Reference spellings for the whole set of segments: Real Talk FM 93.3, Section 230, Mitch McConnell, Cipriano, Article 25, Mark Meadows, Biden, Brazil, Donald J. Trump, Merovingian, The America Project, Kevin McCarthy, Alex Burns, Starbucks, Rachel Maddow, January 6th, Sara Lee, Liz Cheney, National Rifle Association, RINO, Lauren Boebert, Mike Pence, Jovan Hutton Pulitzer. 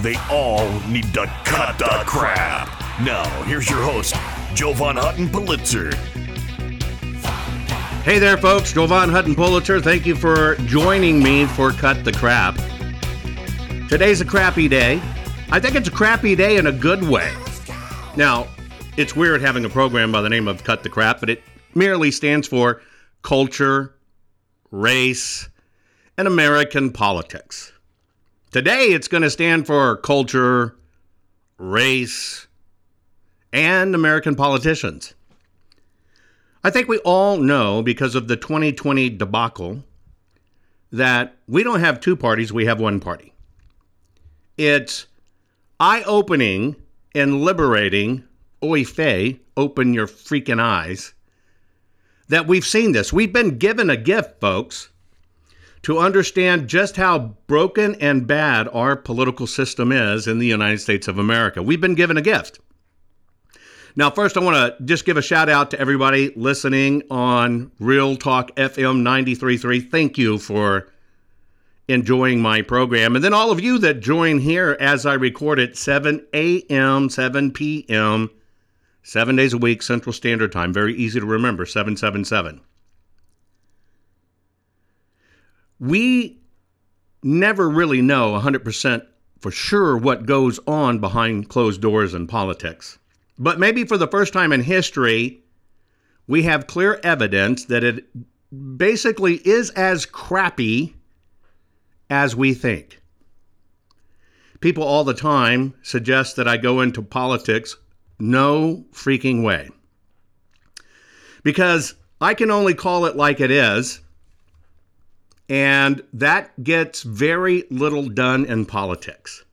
They all need to cut the crap. Now, here's your host, Jovan Hutton Pulitzer. Hey there, folks. Jovan Hutton Pulitzer. Thank you for joining me for Cut the Crap. Today's a crappy day. I think it's a crappy day in a good way. Now, it's weird having a program by the name of Cut the Crap, but it merely stands for culture, race, and American politics. Today, it's going to stand for culture, race, and American politicians. I think we all know, because of the 2020 debacle, that we don't have two parties, we have one party. It's eye-opening and liberating, oy fey, open your freaking eyes, that we've seen this. We've been given a gift, folks, to understand just how broken and bad our political system is in the United States of America. We've been given a gift. Now, first, I want to just give a shout out to everybody listening on Real Talk FM 93.3. Thank you for enjoying my program. And then all of you that join here as I record at 7 a.m., 7 p.m., 7 days a week, Central Standard Time. Very easy to remember, 777. We never really know 100% for sure what goes on behind closed doors in politics. But maybe for the first time in history, we have clear evidence that it basically is as crappy as we think. People all the time suggest that I go into politics. No freaking way. Because I can only call it like it is. And that gets very little done in politics.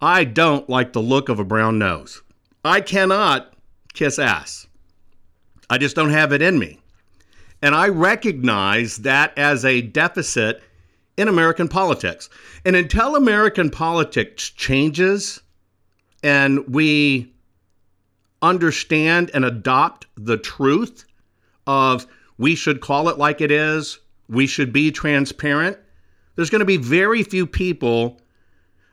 I don't like the look of a brown nose. I cannot kiss ass. I just don't have it in me. And I recognize that as a deficit in American politics. And until American politics changes and we understand and adopt the truth of we should call it like it is, we should be transparent. There's going to be very few people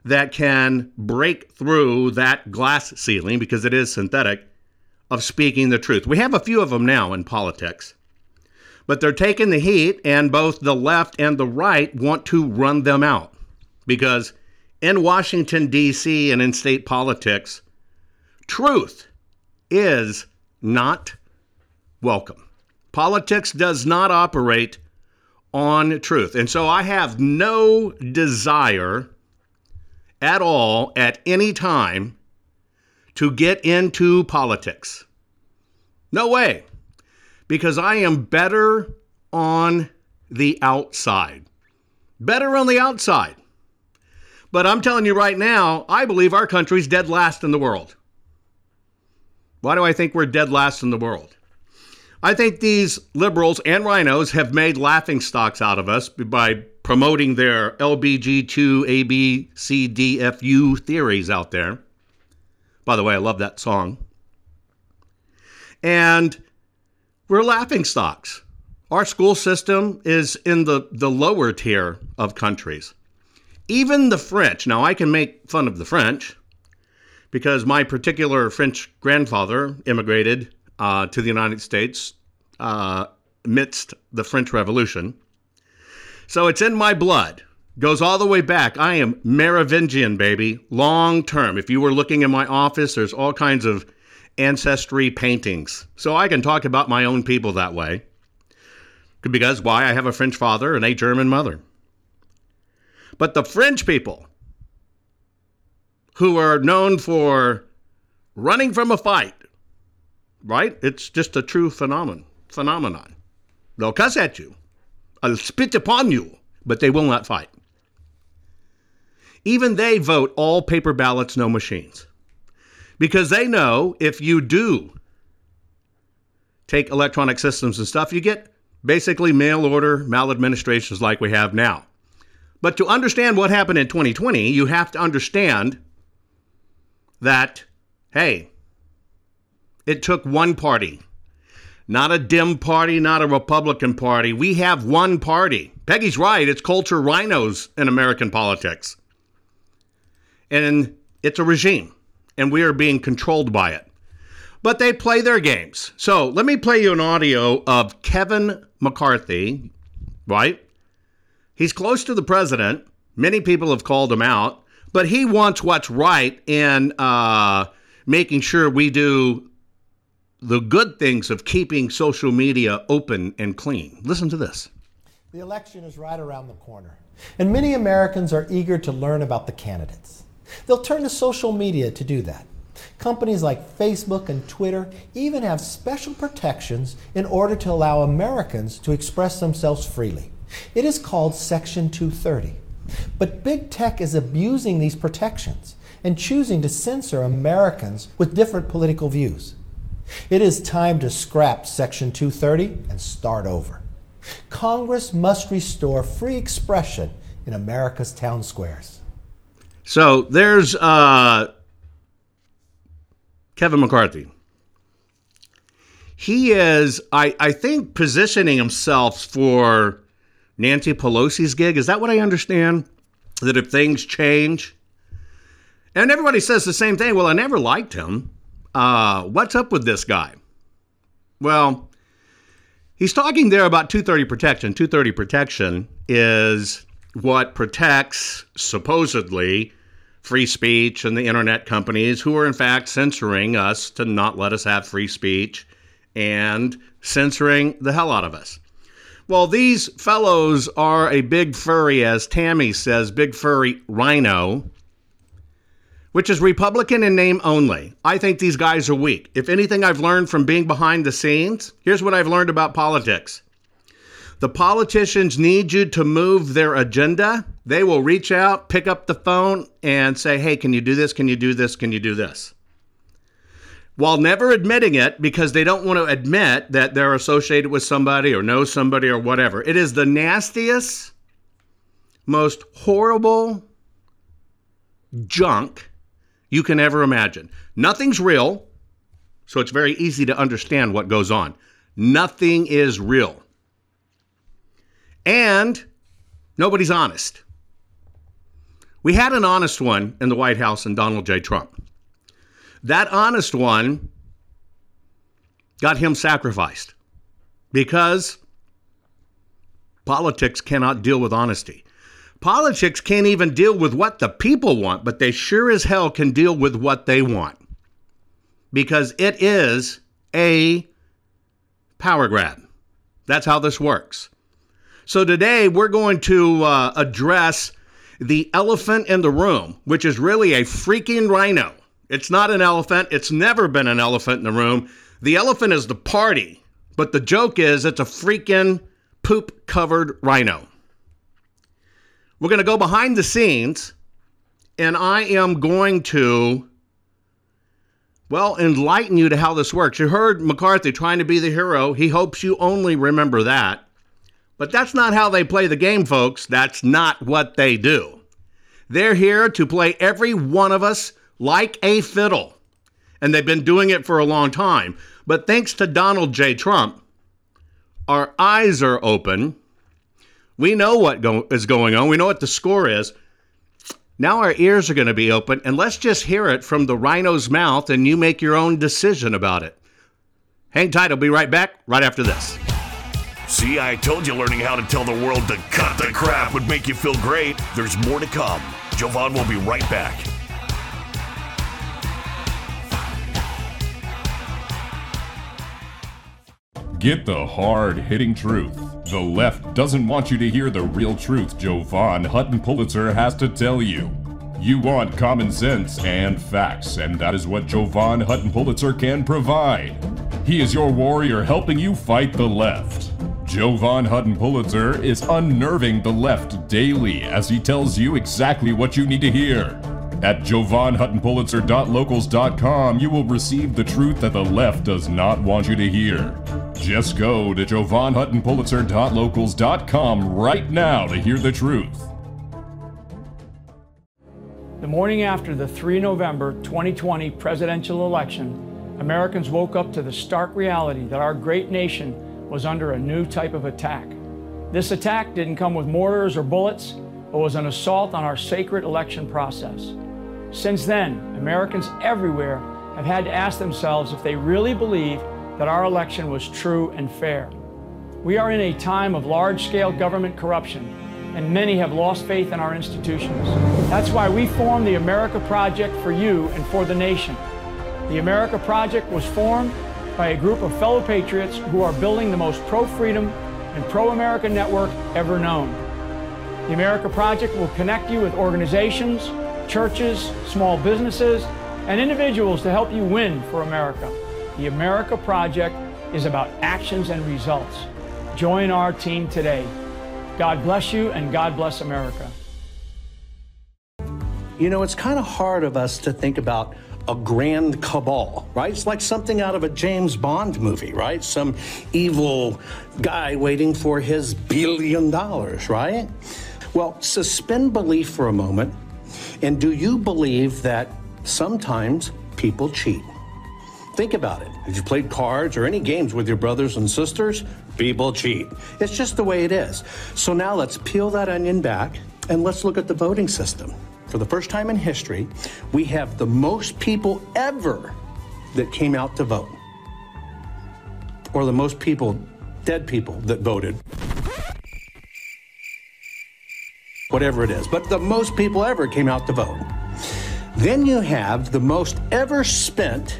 that can break through that glass ceiling, because it is synthetic, of speaking the truth. We have a few of them now in politics, but they're taking the heat, and both the left and the right want to run them out. Because in Washington, D.C. and in state politics, truth is not welcome. Politics does not operate on truth. And so I have no desire at all at any time to get into politics. No way. Because I am better on the outside. Better on the outside. But I'm telling you right now, I believe our country's dead last in the world. Why do I think we're dead last in the world? I think these liberals and RINOS have made laughingstocks out of us by promoting their LBG2, ABCDFU theories out there. By the way, I love that song. And we're laughingstocks. Our school system is in the lower tier of countries. Even the French. Now, I can make fun of the French because my particular French grandfather immigrated to the United States amidst the French Revolution. So it's in my blood. Goes all the way back. I am Merovingian, baby. Long term. If you were looking in my office, there's all kinds of ancestry paintings. So I can talk about my own people that way. because why? I have a French father and a German mother. But the French people, who are known for running from a fight, right? It's just a true phenomenon. They'll cuss at you. I'll spit upon you, but they will not fight. Even they vote all paper ballots, no machines. Because they know if you do take electronic systems and stuff, you get basically mail order maladministrations like we have now. But to understand what happened in 2020, you have to understand that, hey, it took one party. Not a Dem party, not a Republican party. We have one party. Peggy's right. It's culture RINOS in American politics. And it's a regime. And we are being controlled by it. But they play their games. So let me play you an audio of Kevin McCarthy, right? He's close to the president. Many people have called him out. But he wants what's right in making sure we do the good things of keeping social media open and clean. Listen to this. The election is right around the corner, and many Americans are eager to learn about the candidates. They'll turn to social media to do that. Companies like Facebook and Twitter even have special protections in order to allow Americans to express themselves freely. It is called Section 230. But big tech is abusing these protections and choosing to censor Americans with different political views. It is time to scrap Section 230 and start over. Congress must restore free expression in America's town squares. So there's Kevin McCarthy. He is, I think, positioning himself for Nancy Pelosi's gig. Is that what I understand? That if things change? And everybody says the same thing. Well, I never liked him. What's up with this guy? Well, he's talking there about 230 protection. 230 protection is what protects, supposedly, free speech and the internet companies who are, in fact, censoring us to not let us have free speech and censoring the hell out of us. Well, these fellows are a big furry, as Tammy says, big furry rhino, which is Republican in name only. I think these guys are weak. If anything I've learned from being behind the scenes, here's what I've learned about politics. The politicians need you to move their agenda. They will reach out, pick up the phone, and say, hey, can you do this? Can you do this? Can you do this? While never admitting it, because they don't want to admit that they're associated with somebody or know somebody or whatever. It is the nastiest, most horrible junk you can ever imagine. Nothing's real, so it's very easy to understand what goes on. Nothing is real. And nobody's honest. We had an honest one in the White House in Donald J. Trump. That honest one got him sacrificed because politics cannot deal with honesty. Politics can't even deal with what the people want, but they sure as hell can deal with what they want. Because it is a power grab. That's how this works. So today we're going to address the elephant in the room, which is really a freaking rhino. It's not an elephant. It's never been an elephant in the room. The elephant is the party, but the joke is it's a freaking poop-covered rhino. We're going to go behind the scenes, and I am going to, well, enlighten you to how this works. You heard McCarthy trying to be the hero. He hopes you only remember that. But that's not how they play the game, folks. That's not what they do. They're here to play every one of us like a fiddle, and they've been doing it for a long time. But thanks to Donald J. Trump, our eyes are open. We know what is going on. We know what the score is. Now our ears are going to be open, and let's just hear it from the rhino's mouth, and you make your own decision about it. Hang tight. I'll be right back right after this. See, I told you learning how to tell the world to cut the crap would make you feel great. There's more to come. Jovan will be right back. Get the hard-hitting truth. The left doesn't want you to hear the real truth Jovan Hutton Pulitzer has to tell you. You want common sense and facts, and that is what Jovan Hutton Pulitzer can provide. He is your warrior helping you fight the left. Jovan Hutton Pulitzer is unnerving the left daily as he tells you exactly what you need to hear. At jovanhuttonpulitzer.locals.com, you will receive the truth that the left does not want you to hear. Just go to jovanhuttonpulitzer.locals.com right now to hear the truth. The morning after the 3 November 2020 presidential election, Americans woke up to the stark reality that our great nation was under a new type of attack. This attack didn't come with mortars or bullets, but was an assault on our sacred election process. Since then, Americans everywhere have had to ask themselves if they really believe that our election was true and fair. We are in a time of large-scale government corruption, and many have lost faith in our institutions. That's why we formed the America Project for you and for the nation. The America Project was formed by a group of fellow patriots who are building the most pro-freedom and pro-America network ever known. The America Project will connect you with organizations, churches, small businesses, and individuals to help you win for America. The America Project is about actions and results. Join our team today. God bless you, and God bless America. You know, it's kind of hard of us to think about a grand cabal, right? It's like something out of a James Bond movie, right? Some evil guy waiting for his $1 billion, right? Well, suspend belief for a moment, and do you believe that sometimes people cheat? Think about it. If you played cards or any games with your brothers and sisters, people cheat. It's just the way it is. So now let's peel that onion back, and let's look at the voting system. For the first time in history, we have the most people ever that came out to vote, or the most people, dead people, that voted. Whatever it is, but the most people ever came out to vote. Then you have the most ever spent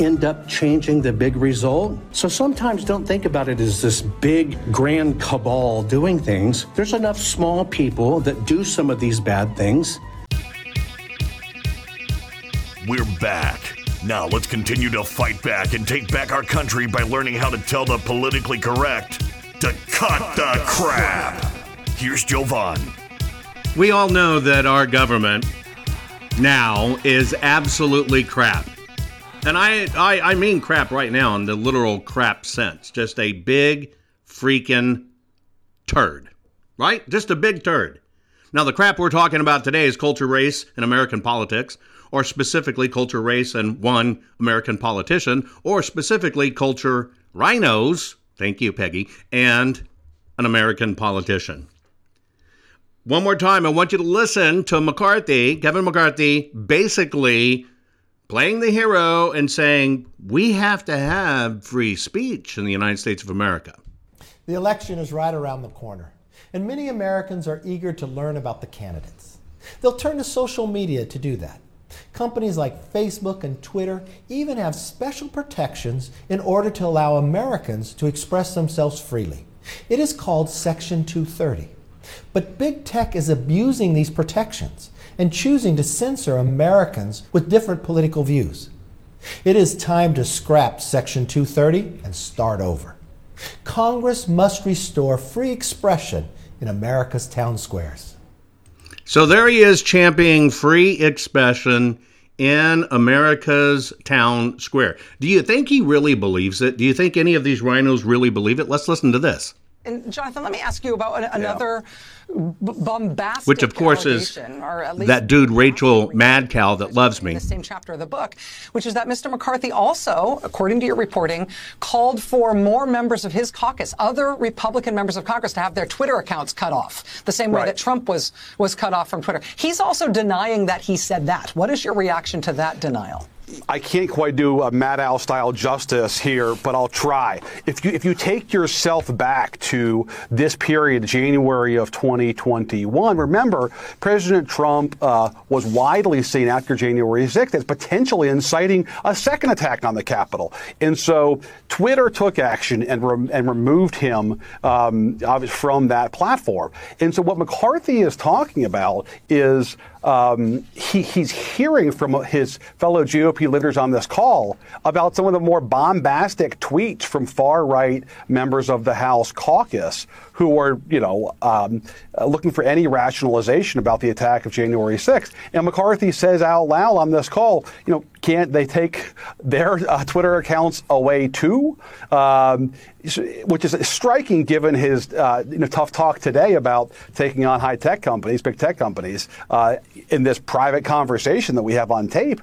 end up changing the big result? So sometimes don't think about it as this big grand cabal doing things. There's enough small people that do some of these bad things. We're back. Now let's continue to fight back and take back our country by learning how to tell the politically correct to cut the crap. Here's Jovan. We all know that our government now is absolutely crap. And I mean crap right now in the literal crap sense. Just a big freaking turd, right? Just a big turd. Now, the crap we're talking about today is culture, race, and American politics, or specifically culture, race, and one American politician, or specifically culture, RINOS, thank you, Peggy, and an American politician. One more time, I want you to listen to McCarthy, Kevin McCarthy, basically playing the hero and saying, we have to have free speech in the United States of America. The election is right around the corner, and many Americans are eager to learn about the candidates. They'll turn to social media to do that. Companies like Facebook and Twitter even have special protections in order to allow Americans to express themselves freely. It is called Section 230. But big tech is abusing these protections and choosing to censor Americans with different political views. It is time to scrap Section 230 and start over. Congress must restore free expression in America's town squares. So there he is, championing free expression in America's town square. Do you think he really believes it? Do you think any of these RINOS really believe it? Let's listen to this. And Jonathan, let me ask you about another bombastic, which of course is that dude Rachel Maddow that loves me. In the same chapter of the book, which is that Mr. McCarthy also, according to your reporting, called for more members of his caucus, other Republican members of Congress, to have their Twitter accounts cut off, the same way that Trump was cut off from Twitter. He's also denying that he said that. What is your reaction to that denial? I can't quite do a Maddow style justice here, but I'll try. If you take yourself back to this period, January of 2021, remember, President Trump was widely seen after January 6th as potentially inciting a second attack on the Capitol. And so Twitter took action and removed him from that platform. And so what McCarthy is talking about is he's hearing from his fellow GOP leaders on this call about some of the more bombastic tweets from far-right members of the House caucus who are, looking for any rationalization about the attack of January 6th. And McCarthy says out loud on this call, can't they take their Twitter accounts away too? Which is striking given his tough talk today about taking on big tech companies, in this private conversation that we have on tape.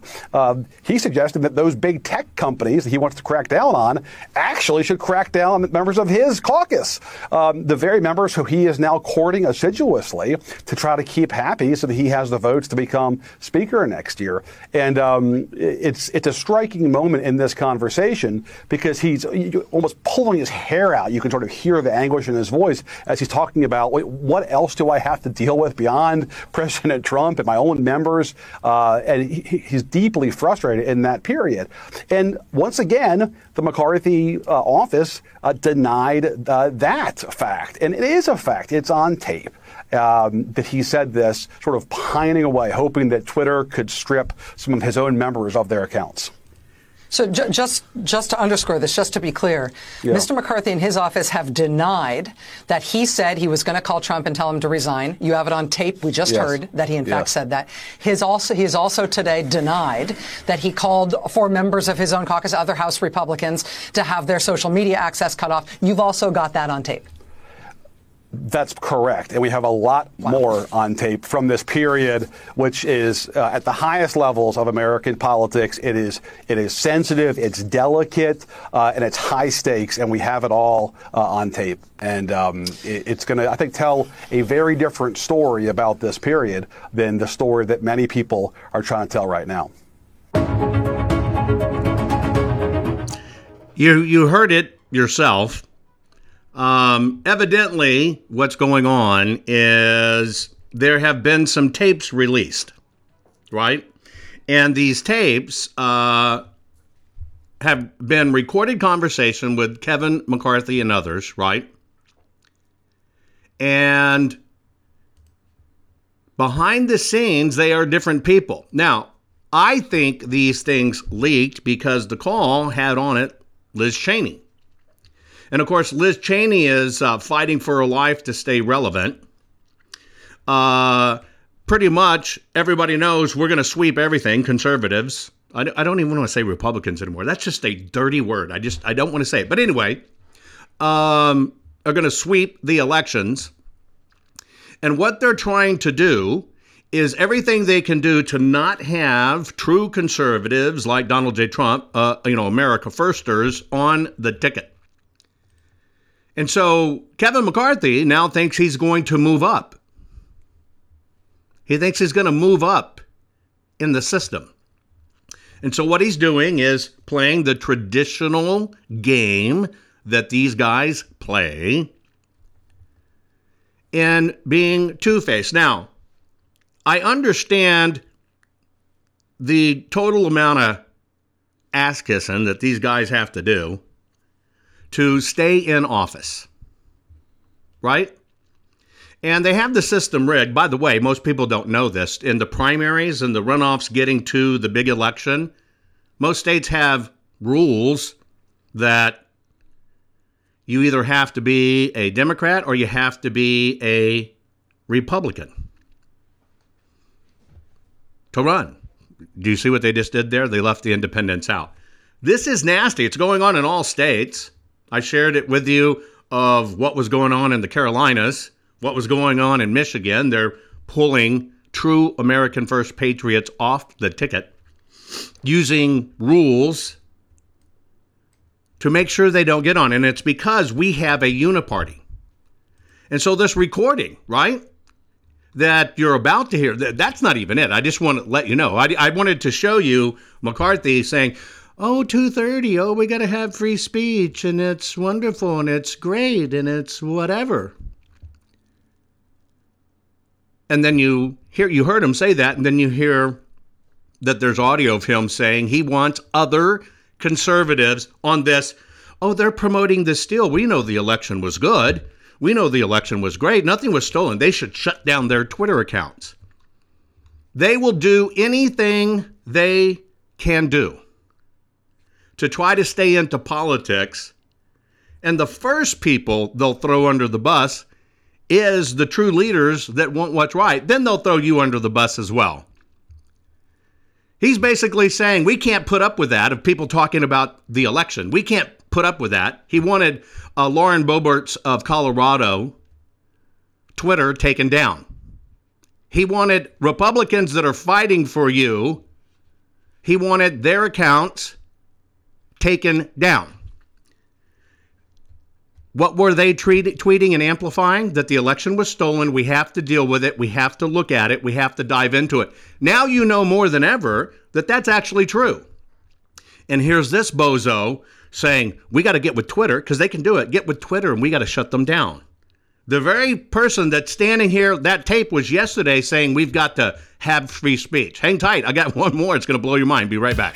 He suggested that those big tech companies that he wants to crack down on actually should crack down on members of his caucus, the very members who he is now courting assiduously to try to keep happy so that he has the votes to become speaker next year. And it's a striking moment in this conversation because he's almost pulling his hair out. You can sort of hear the anguish in his voice as he's talking about, what else do I have to deal with beyond President Trump and my own members? And he's deeply frustrated in that period. And once again, the McCarthy office denied that fact. And it is a fact. It's on tape. That he said this, sort of pining away, hoping that Twitter could strip some of his own members of their accounts. So just to underscore this, just to be clear, Mr. McCarthy and his office have denied that he said he was going to call Trump and tell him to resign. You have it on tape. We just heard that he, in fact, said that. He has also today denied that he called for members of his own caucus, other House Republicans, to have their social media access cut off. You've also got that on tape. That's correct. And we have a lot more on tape from this period, which is at the highest levels of American politics. It is sensitive, it's delicate, and it's high stakes. And we have it all on tape. And it's going to, I think, tell a very different story about this period than the story that many people are trying to tell right now. You heard it yourself. Evidently, what's going on is there have been some tapes released, right? And these tapes have been recorded conversation with Kevin McCarthy and others, right? And behind the scenes, they are different people. Now, I think these things leaked because the call had on it Liz Cheney. And, of course, Liz Cheney is fighting for her life to stay relevant. Pretty much everybody knows we're going to sweep everything, conservatives. I don't even want to say Republicans anymore. That's just a dirty word. I don't want to say it. But anyway, are going to sweep the elections. And what they're trying to do is everything they can do to not have true conservatives like Donald J. Trump, America Firsters, on the ticket. And so Kevin McCarthy now thinks he's going to move up. He thinks he's going to move up in the system. And so what he's doing is playing the traditional game that these guys play and being two-faced. Now, I understand the total amount of ass-kissing that these guys have to do to stay in office, right? And they have the system rigged. By the way, most people don't know this. In the primaries and the runoffs getting to the big election, most states have rules that you either have to be a Democrat or you have to be a Republican to run. Do you see what they just did there? They left the independents out. This is nasty. It's going on in all states. I shared it with you of what was going on in the Carolinas, what was going on in Michigan. They're pulling true American First patriots off the ticket using rules to make sure they don't get on. And it's because we have a uniparty. And so this recording, right, that you're about to hear, that's not even it. I just want to let you know. I wanted to show you McCarthy saying, 230, we got to have free speech, and it's wonderful, and it's great, and it's whatever. And then you heard him say that, and then you hear that there's audio of him saying he wants other conservatives on this. They're promoting this deal. We know the election was good. We know the election was great. Nothing was stolen. They should shut down their Twitter accounts. They will do anything they can do to try to stay into politics. And the first people they'll throw under the bus is the true leaders that want what's right. Then they'll throw you under the bus as well. He's basically saying we can't put up with that of people talking about the election. We can't put up with that. He wanted Lauren Boebert of Colorado Twitter taken down. He wanted Republicans that are fighting for you, he wanted their accounts taken down. What were they tweeting and amplifying? That the election was stolen. We have to deal with it. We have to look at it. We have to dive into it. Now you know more than ever that that's actually true. And here's this bozo saying, we got to get with Twitter because they can do it. Get with Twitter and we got to shut them down. The very person that's standing here, that tape was yesterday saying we've got to have free speech. Hang tight. I got one more. It's going to blow your mind. Be right back.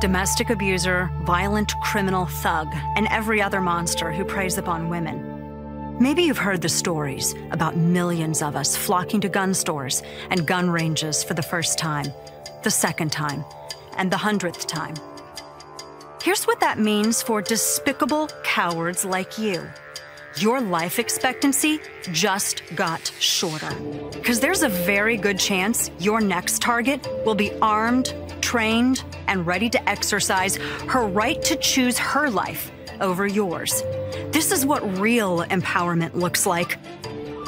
domestic abuser, violent criminal thug, and every other monster who preys upon women. Maybe you've heard the stories about millions of us flocking to gun stores and gun ranges for the first time, the second time, and the 100th time. Here's what that means for despicable cowards like you. Your life expectancy just got shorter, because there's a very good chance your next target will be armed, trained, and ready to exercise her right to choose her life over yours. This is what real empowerment looks like.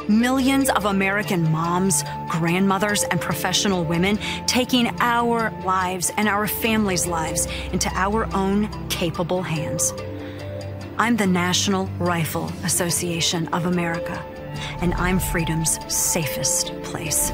Millions of American moms, grandmothers, and professional women taking our lives and our families' lives into our own capable hands. I'm the National Rifle Association of America, and I'm freedom's safest place.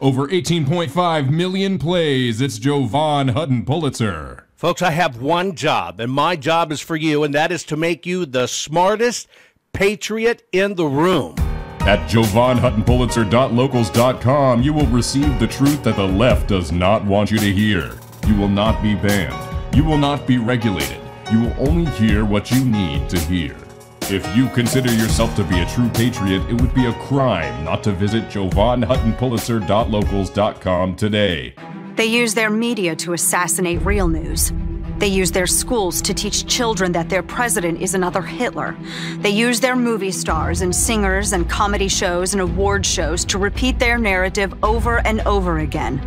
Over 18.5 million plays, it's Jovan Hutton Pulitzer. Folks, I have one job, and my job is for you, and that is to make you the smartest patriot in the room. At JovanHuttonPulitzer.locals.com, you will receive the truth that the left does not want you to hear. You will not be banned. You will not be regulated. You will only hear what you need to hear. If you consider yourself to be a true patriot, it would be a crime not to visit JovanHuttonPulitzer.locals.com today. They use their media to assassinate real news. They use their schools to teach children that their president is another Hitler. They use their movie stars and singers and comedy shows and award shows to repeat their narrative over and over again.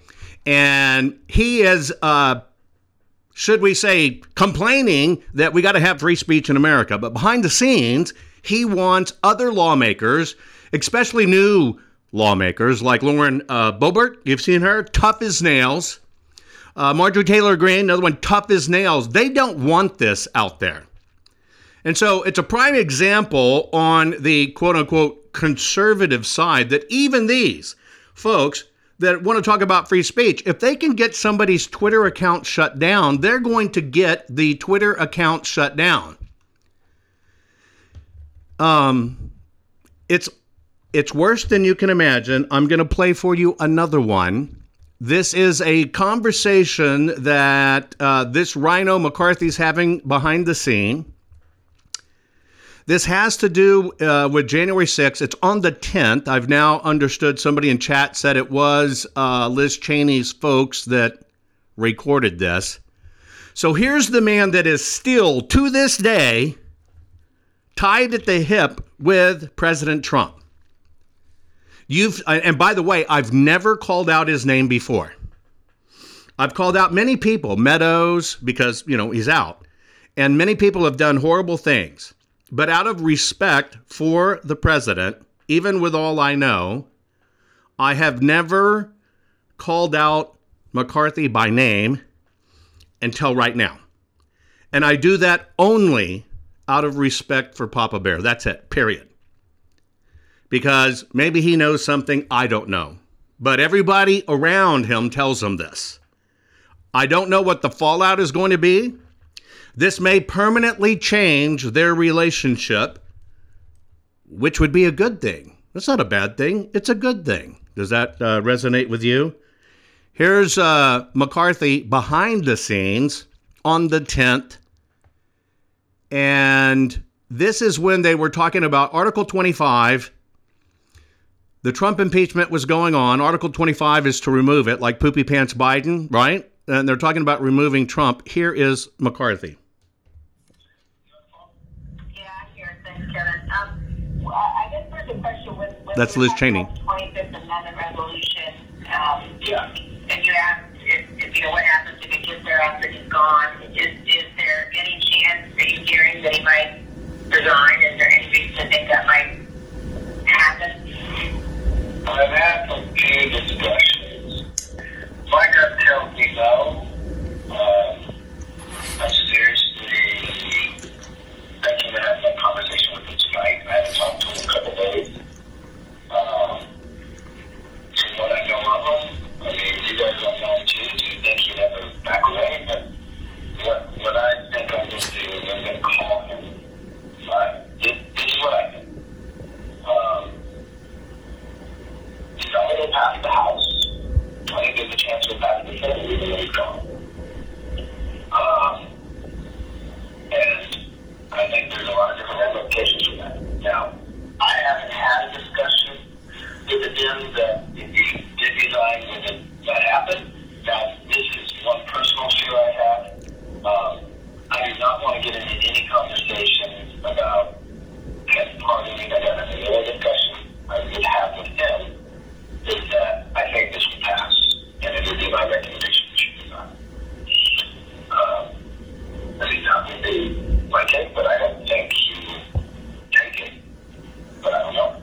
And he is, should we say, complaining that we got to have free speech in America. But behind the scenes, he wants other lawmakers, especially new lawmakers like Lauren Boebert, you've seen her, tough as nails. Marjorie Taylor Greene, another one, tough as nails. They don't want this out there. And so it's a prime example on the quote-unquote conservative side that even these folks that want to talk about free speech, if they can get somebody's Twitter account shut down, they're going to get the Twitter account shut down. It's worse than you can imagine. I'm going to play for you another one. This is a conversation that this Rhino McCarthy's having behind the scene. This has to do with January 6th. It's on the 10th. I've now understood somebody in chat said it was Liz Cheney's folks that recorded this. So here's the man that is still, to this day, tied at the hip with President Trump. And by the way, I've never called out his name before. I've called out many people, Meadows, because, you know, he's out. And many people have done horrible things. But out of respect for the president, even with all I know, I have never called out McCarthy by name until right now. And I do that only out of respect for Papa Bear. That's it, period. Because maybe he knows something I don't know. But everybody around him tells him this. I don't know what the fallout is going to be. This may permanently change their relationship, which would be a good thing. It's not a bad thing. It's a good thing. Does that resonate with you? Here's McCarthy behind the scenes on the 10th. And this is when they were talking about Article 25. The Trump impeachment was going on. Article 25 is to remove it, like Poopy Pants Biden, right? And they're talking about removing Trump. Here is McCarthy. Yeah, here. Thanks, Kevin. I guess there's a question with that's Liz Cheney. 25th Amendment resolution. Yeah. And you asked, if, you know, what happens if it gets there after he's gone? Is there any chance that you're hearing that he might resign? Is there any reason to think that might happen? I've had some key discussions. My gut tells me no. I'm seriously thinking that I have a conversation with him tonight. I haven't talked to him in a couple days. From what I know of him, I mean, you guys don't know him too. Do you think he'd ever back away? But I'm going to call him. This is what I think. Some will pass the House. I think there's a chance we'll pass the Senate, even though he's gone. And I think there's a lot of different ramifications for that. Now, I haven't had a discussion with the Dems that if you did resign, would that happen? Now, this is one personal fear I have. I do not want to get into any conversations about pardoning. I got in the middle of discussion I would have with him is that I think this will pass, and it would be my recommendation that you resign. I mean, that would be my take, but I don't think he will take it. But I don't know.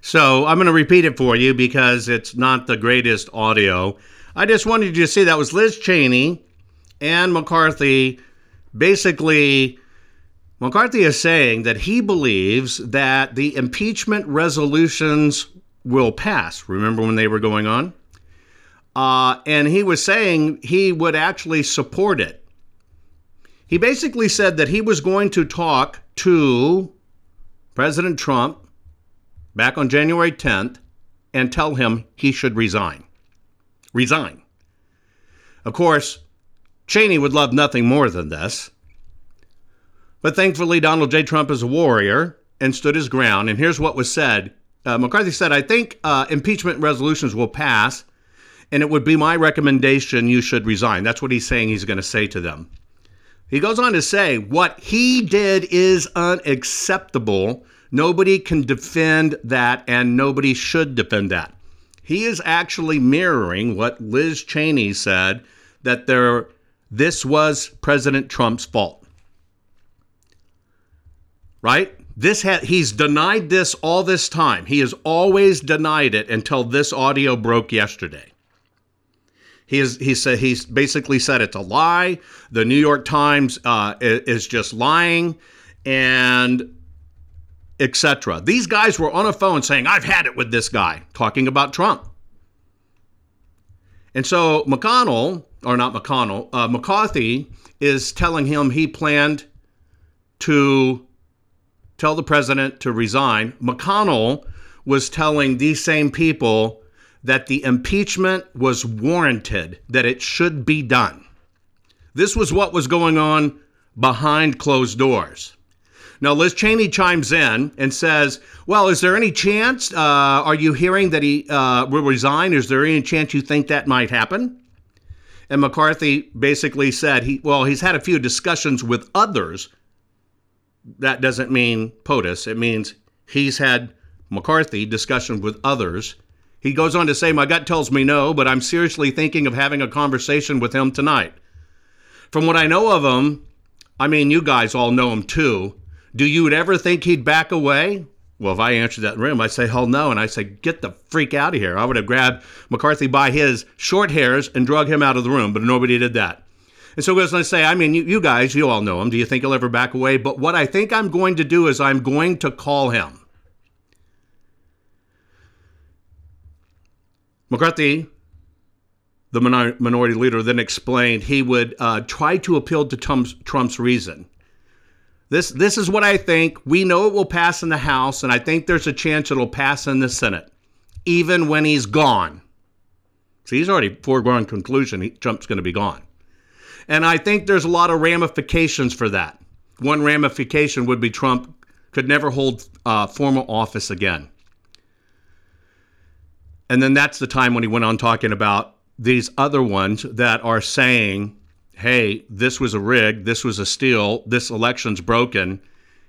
So I'm going to repeat it for you because it's not the greatest audio. I just wanted you to see that was Liz Cheney and McCarthy. Basically, McCarthy is saying that he believes that the impeachment resolutions will pass. Remember when they were going on? And he was saying he would actually support it. He basically said that he was going to talk to President Trump back on January 10th and tell him he should resign. Resign. Of course, Cheney would love nothing more than this. But thankfully, Donald J. Trump is a warrior and stood his ground. And here's what was said. McCarthy said, I think impeachment resolutions will pass, and it would be my recommendation you should resign. That's what he's saying he's going to say to them. He goes on to say, what he did is unacceptable. Nobody can defend that, and nobody should defend that. He is actually mirroring what Liz Cheney said, that this was President Trump's fault. Right? He's denied this all this time. He has always denied it until this audio broke yesterday. He's basically said it's a lie. The New York Times is just lying, and etc. These guys were on a phone saying, I've had it with this guy, talking about Trump. And so McCarthy is telling him he planned to tell the president to resign. McConnell was telling these same people that the impeachment was warranted, that it should be done. This was what was going on behind closed doors. Now, Liz Cheney chimes in and says, well, is there any chance, are you hearing that he will resign? Is there any chance you think that might happen? And McCarthy basically said, he's had a few discussions with others. That doesn't mean POTUS. It means he's had McCarthy discussion with others. He goes on to say, my gut tells me no, but I'm seriously thinking of having a conversation with him tonight. From what I know of him, I mean, you guys all know him too. Do you ever think he'd back away? Well, if I answered that in the room, I'd say, hell no. And I say, get the freak out of here. I would have grabbed McCarthy by his short hairs and drug him out of the room, but nobody did that. And so he goes on to say, I mean, you guys, you all know him. Do you think he'll ever back away? But what I think I'm going to do is I'm going to call him. McCarthy, the minority leader, then explained he would try to appeal to Trump's reason. This is what I think. We know it will pass in the House, and I think there's a chance it'll pass in the Senate, even when he's gone. See, he's already foregone conclusion. Trump's going to be gone. And I think there's a lot of ramifications for that. One ramification would be Trump could never hold formal office again. And then that's the time when he went on talking about these other ones that are saying, hey, this was a rig, this was a steal, this election's broken.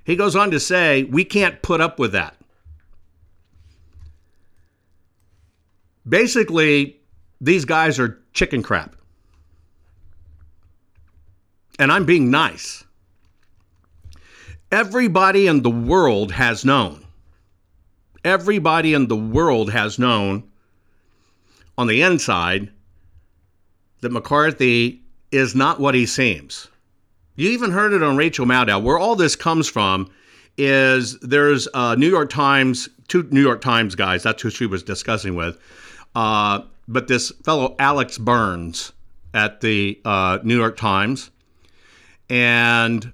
He goes on to say, we can't put up with that. Basically, these guys are chicken crap. And I'm being nice. Everybody in the world has known. Everybody in the world has known on the inside that McCarthy is not what he seems. You even heard it on Rachel Maddow. Where all this comes from is there's two New York Times guys, that's who she was discussing with, but this fellow Alex Burns at the New York Times, And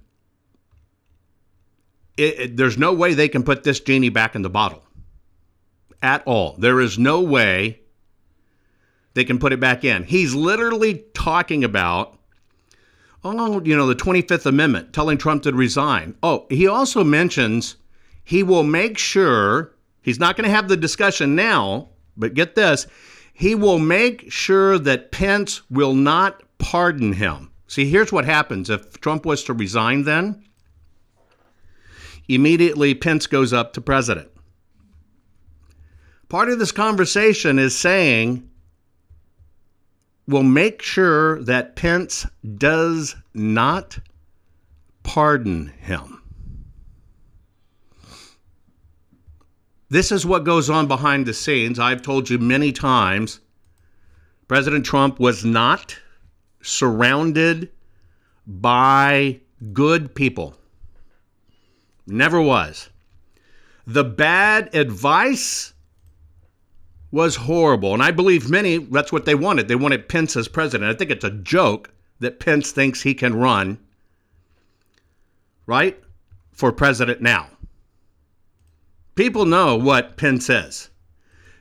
there's no way they can put this genie back in the bottle at all. There is no way they can put it back in. He's literally talking about, the 25th Amendment, telling Trump to resign. Oh, he also mentions he will make sure, he's not going to have the discussion now, but get this, he will make sure that Pence will not pardon him. See, here's what happens. If Trump was to resign then, immediately Pence goes up to president. Part of this conversation is saying, we'll make sure that Pence does not pardon him. This is what goes on behind the scenes. I've told you many times, President Trump was not surrounded by good people. Never was. The bad advice was horrible. And I believe many, that's what they wanted. They wanted Pence as president. I think it's a joke that Pence thinks he can run, right, for president now. People know what Pence is.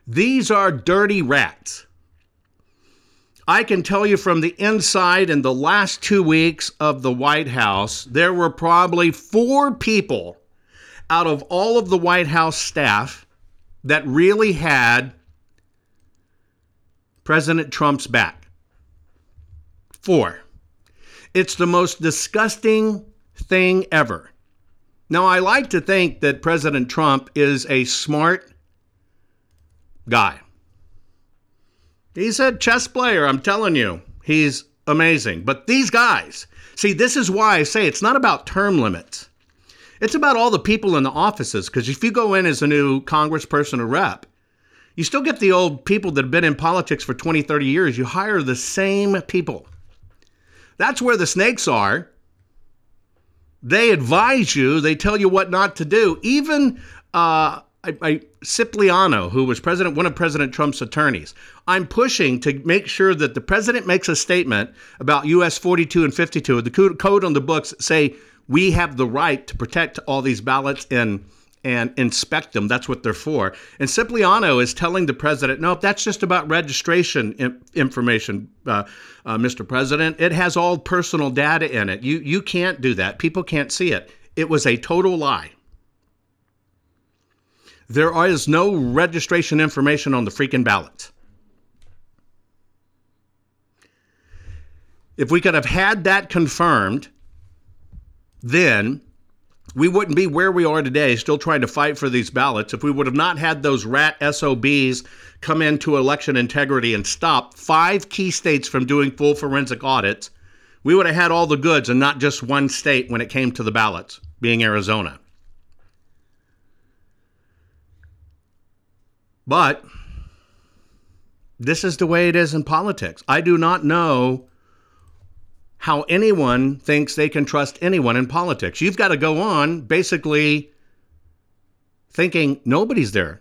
These are dirty rats. I can tell you from the inside, in the last 2 weeks of the White House, there were probably 4 people out of all of the White House staff that really had President Trump's back. 4. It's the most disgusting thing ever. Now, I like to think that President Trump is a smart guy. He's a chess player, I'm telling you. He's amazing. But these guys, see, this is why I say it's not about term limits. It's about all the people in the offices, because if you go in as a new congressperson or rep, you still get the old people that have been in politics for 20, 30 years. You hire the same people. That's where the snakes are. They advise you. They tell you what not to do. Even Cipriano, who was one of President Trump's attorneys, I'm pushing to make sure that the president makes a statement about U.S. 42 and 52, the code on the books that say we have the right to protect all these ballots and inspect them. That's what they're for. And Cipriano is telling the president, no, that's just about registration information, Mr. President. It has all personal data in it. You can't do that. People can't see it. It was a total lie. There is no registration information on the freaking ballots. If we could have had that confirmed, then we wouldn't be where we are today, still trying to fight for these ballots, if we would have not had those rat SOBs come into election integrity and stop 5 key states from doing full forensic audits. We would have had all the goods and not just one state when it came to the ballots, being Arizona. But this is the way it is in politics. I do not know how anyone thinks they can trust anyone in politics. You've got to go on basically thinking nobody's there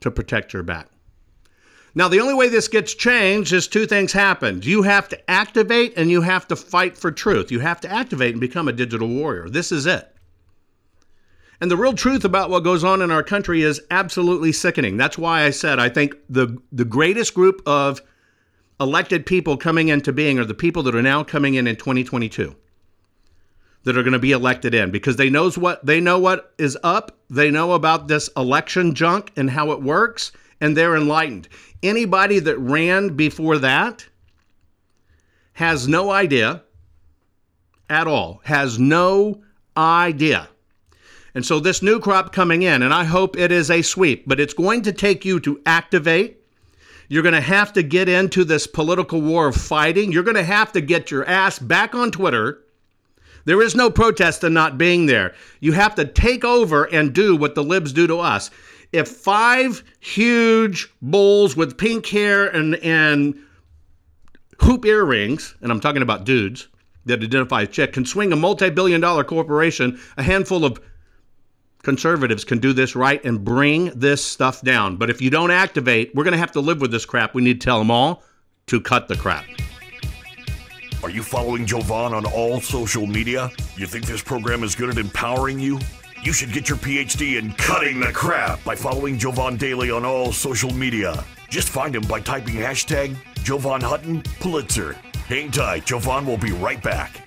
to protect your back. Now, the only way this gets changed is 2 things happen. You have to activate and you have to fight for truth. You have to activate and become a digital warrior. This is it. And the real truth about what goes on in our country is absolutely sickening. That's why I said I think the greatest group of elected people coming into being are the people that are now coming in 2022 that are going to be elected in, because they know what is up. They know about this election junk and how it works, and they're enlightened. Anybody that ran before that has no idea at all, has no idea. And so this new crop coming in, and I hope it is a sweep, but it's going to take you to activate. You're going to have to get into this political war of fighting. You're going to have to get your ass back on Twitter. There is no protest in not being there. You have to take over and do what the libs do to us. If 5 huge bulls with pink hair and hoop earrings, and I'm talking about dudes that identify as chick, can swing a multi-billion-dollar corporation, a handful of conservatives can do this right and bring this stuff down. But if you don't activate, we're going to have to live with this crap. We need to tell them all to cut the crap. Are you following Jovan on all social media? You think this program is good at empowering you? You should get your PhD in cutting the crap by following Jovan daily on all social media. Just find him by typing hashtag Jovan Hutton Pulitzer. Hang tight. Jovan will be right back.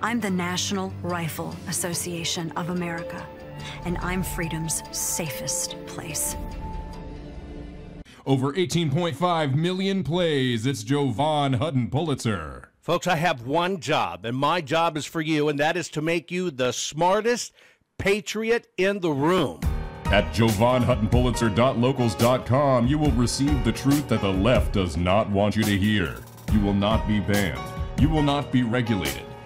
I'm the National Rifle Association of America, and I'm freedom's safest place. Over 18.5 million plays, it's Jovan Hutton Pulitzer. Folks, I have one job, and my job is for you, and that is to make you the smartest patriot in the room. At jovanhuttonpulitzer.locals.com, you will receive the truth that the left does not want you to hear. You will not be banned. You will not be regulated.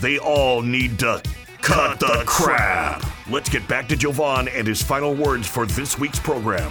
they all need to cut the crap. Let's get back to Jovan and his final words for this week's program.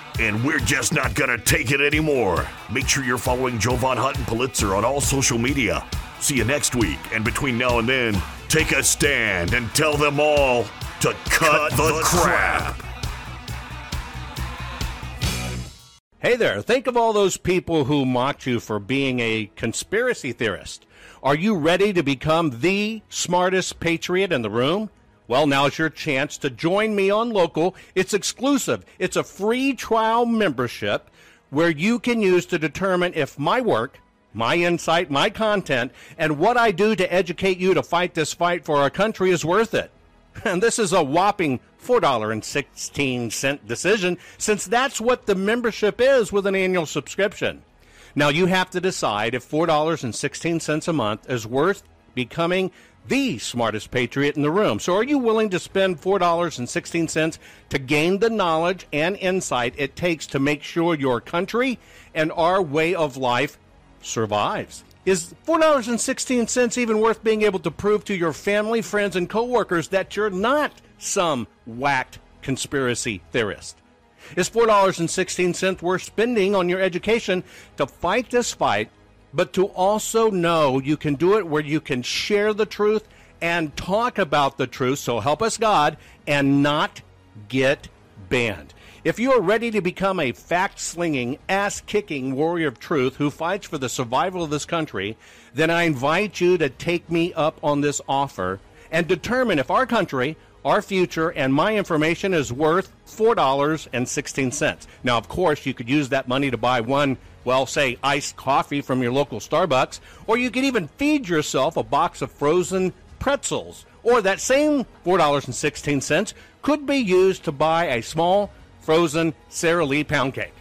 And we're just not going to take it anymore. Make sure you're following Jovan Hutton Pulitzer on all social media. See you next week. And between now and then, take a stand and tell them all to cut the crap. Hey there, think of all those people who mocked you for being a conspiracy theorist. Are you ready to become the smartest patriot in the room? Well, now's your chance to join me on Local. It's exclusive. It's a free trial membership where you can use to determine if my work, my insight, my content, and what I do to educate you to fight this fight for our country is worth it. And this is a whopping $4.16 decision, since that's what the membership is with an annual subscription. Now, you have to decide if $4.16 a month is worth becoming the smartest patriot in the room. So are you willing to spend $4.16 to gain the knowledge and insight it takes to make sure your country and our way of life survives? Is $4.16 even worth being able to prove to your family, friends, and coworkers that you're not some whacked conspiracy theorist? Is $4.16 worth spending on your education to fight this fight, but to also know you can do it where you can share the truth and talk about the truth, so help us God, and not get banned? If you are ready to become a fact-slinging, ass-kicking warrior of truth who fights for the survival of this country, then I invite you to take me up on this offer and determine if our country, our future, and my information is worth $4.16. Now, of course, you could use that money to buy one, well, say, iced coffee from your local Starbucks, or you could even feed yourself a box of frozen pretzels. Or that same $4.16 could be used to buy a small frozen Sara Lee pound cake.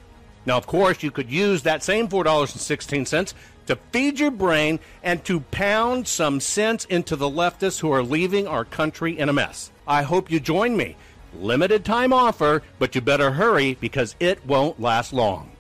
Now, of course, you could use that same $4.16 to feed your brain and to pound some sense into the leftists who are leaving our country in a mess. I hope you join me. Limited time offer, but you better hurry because it won't last long.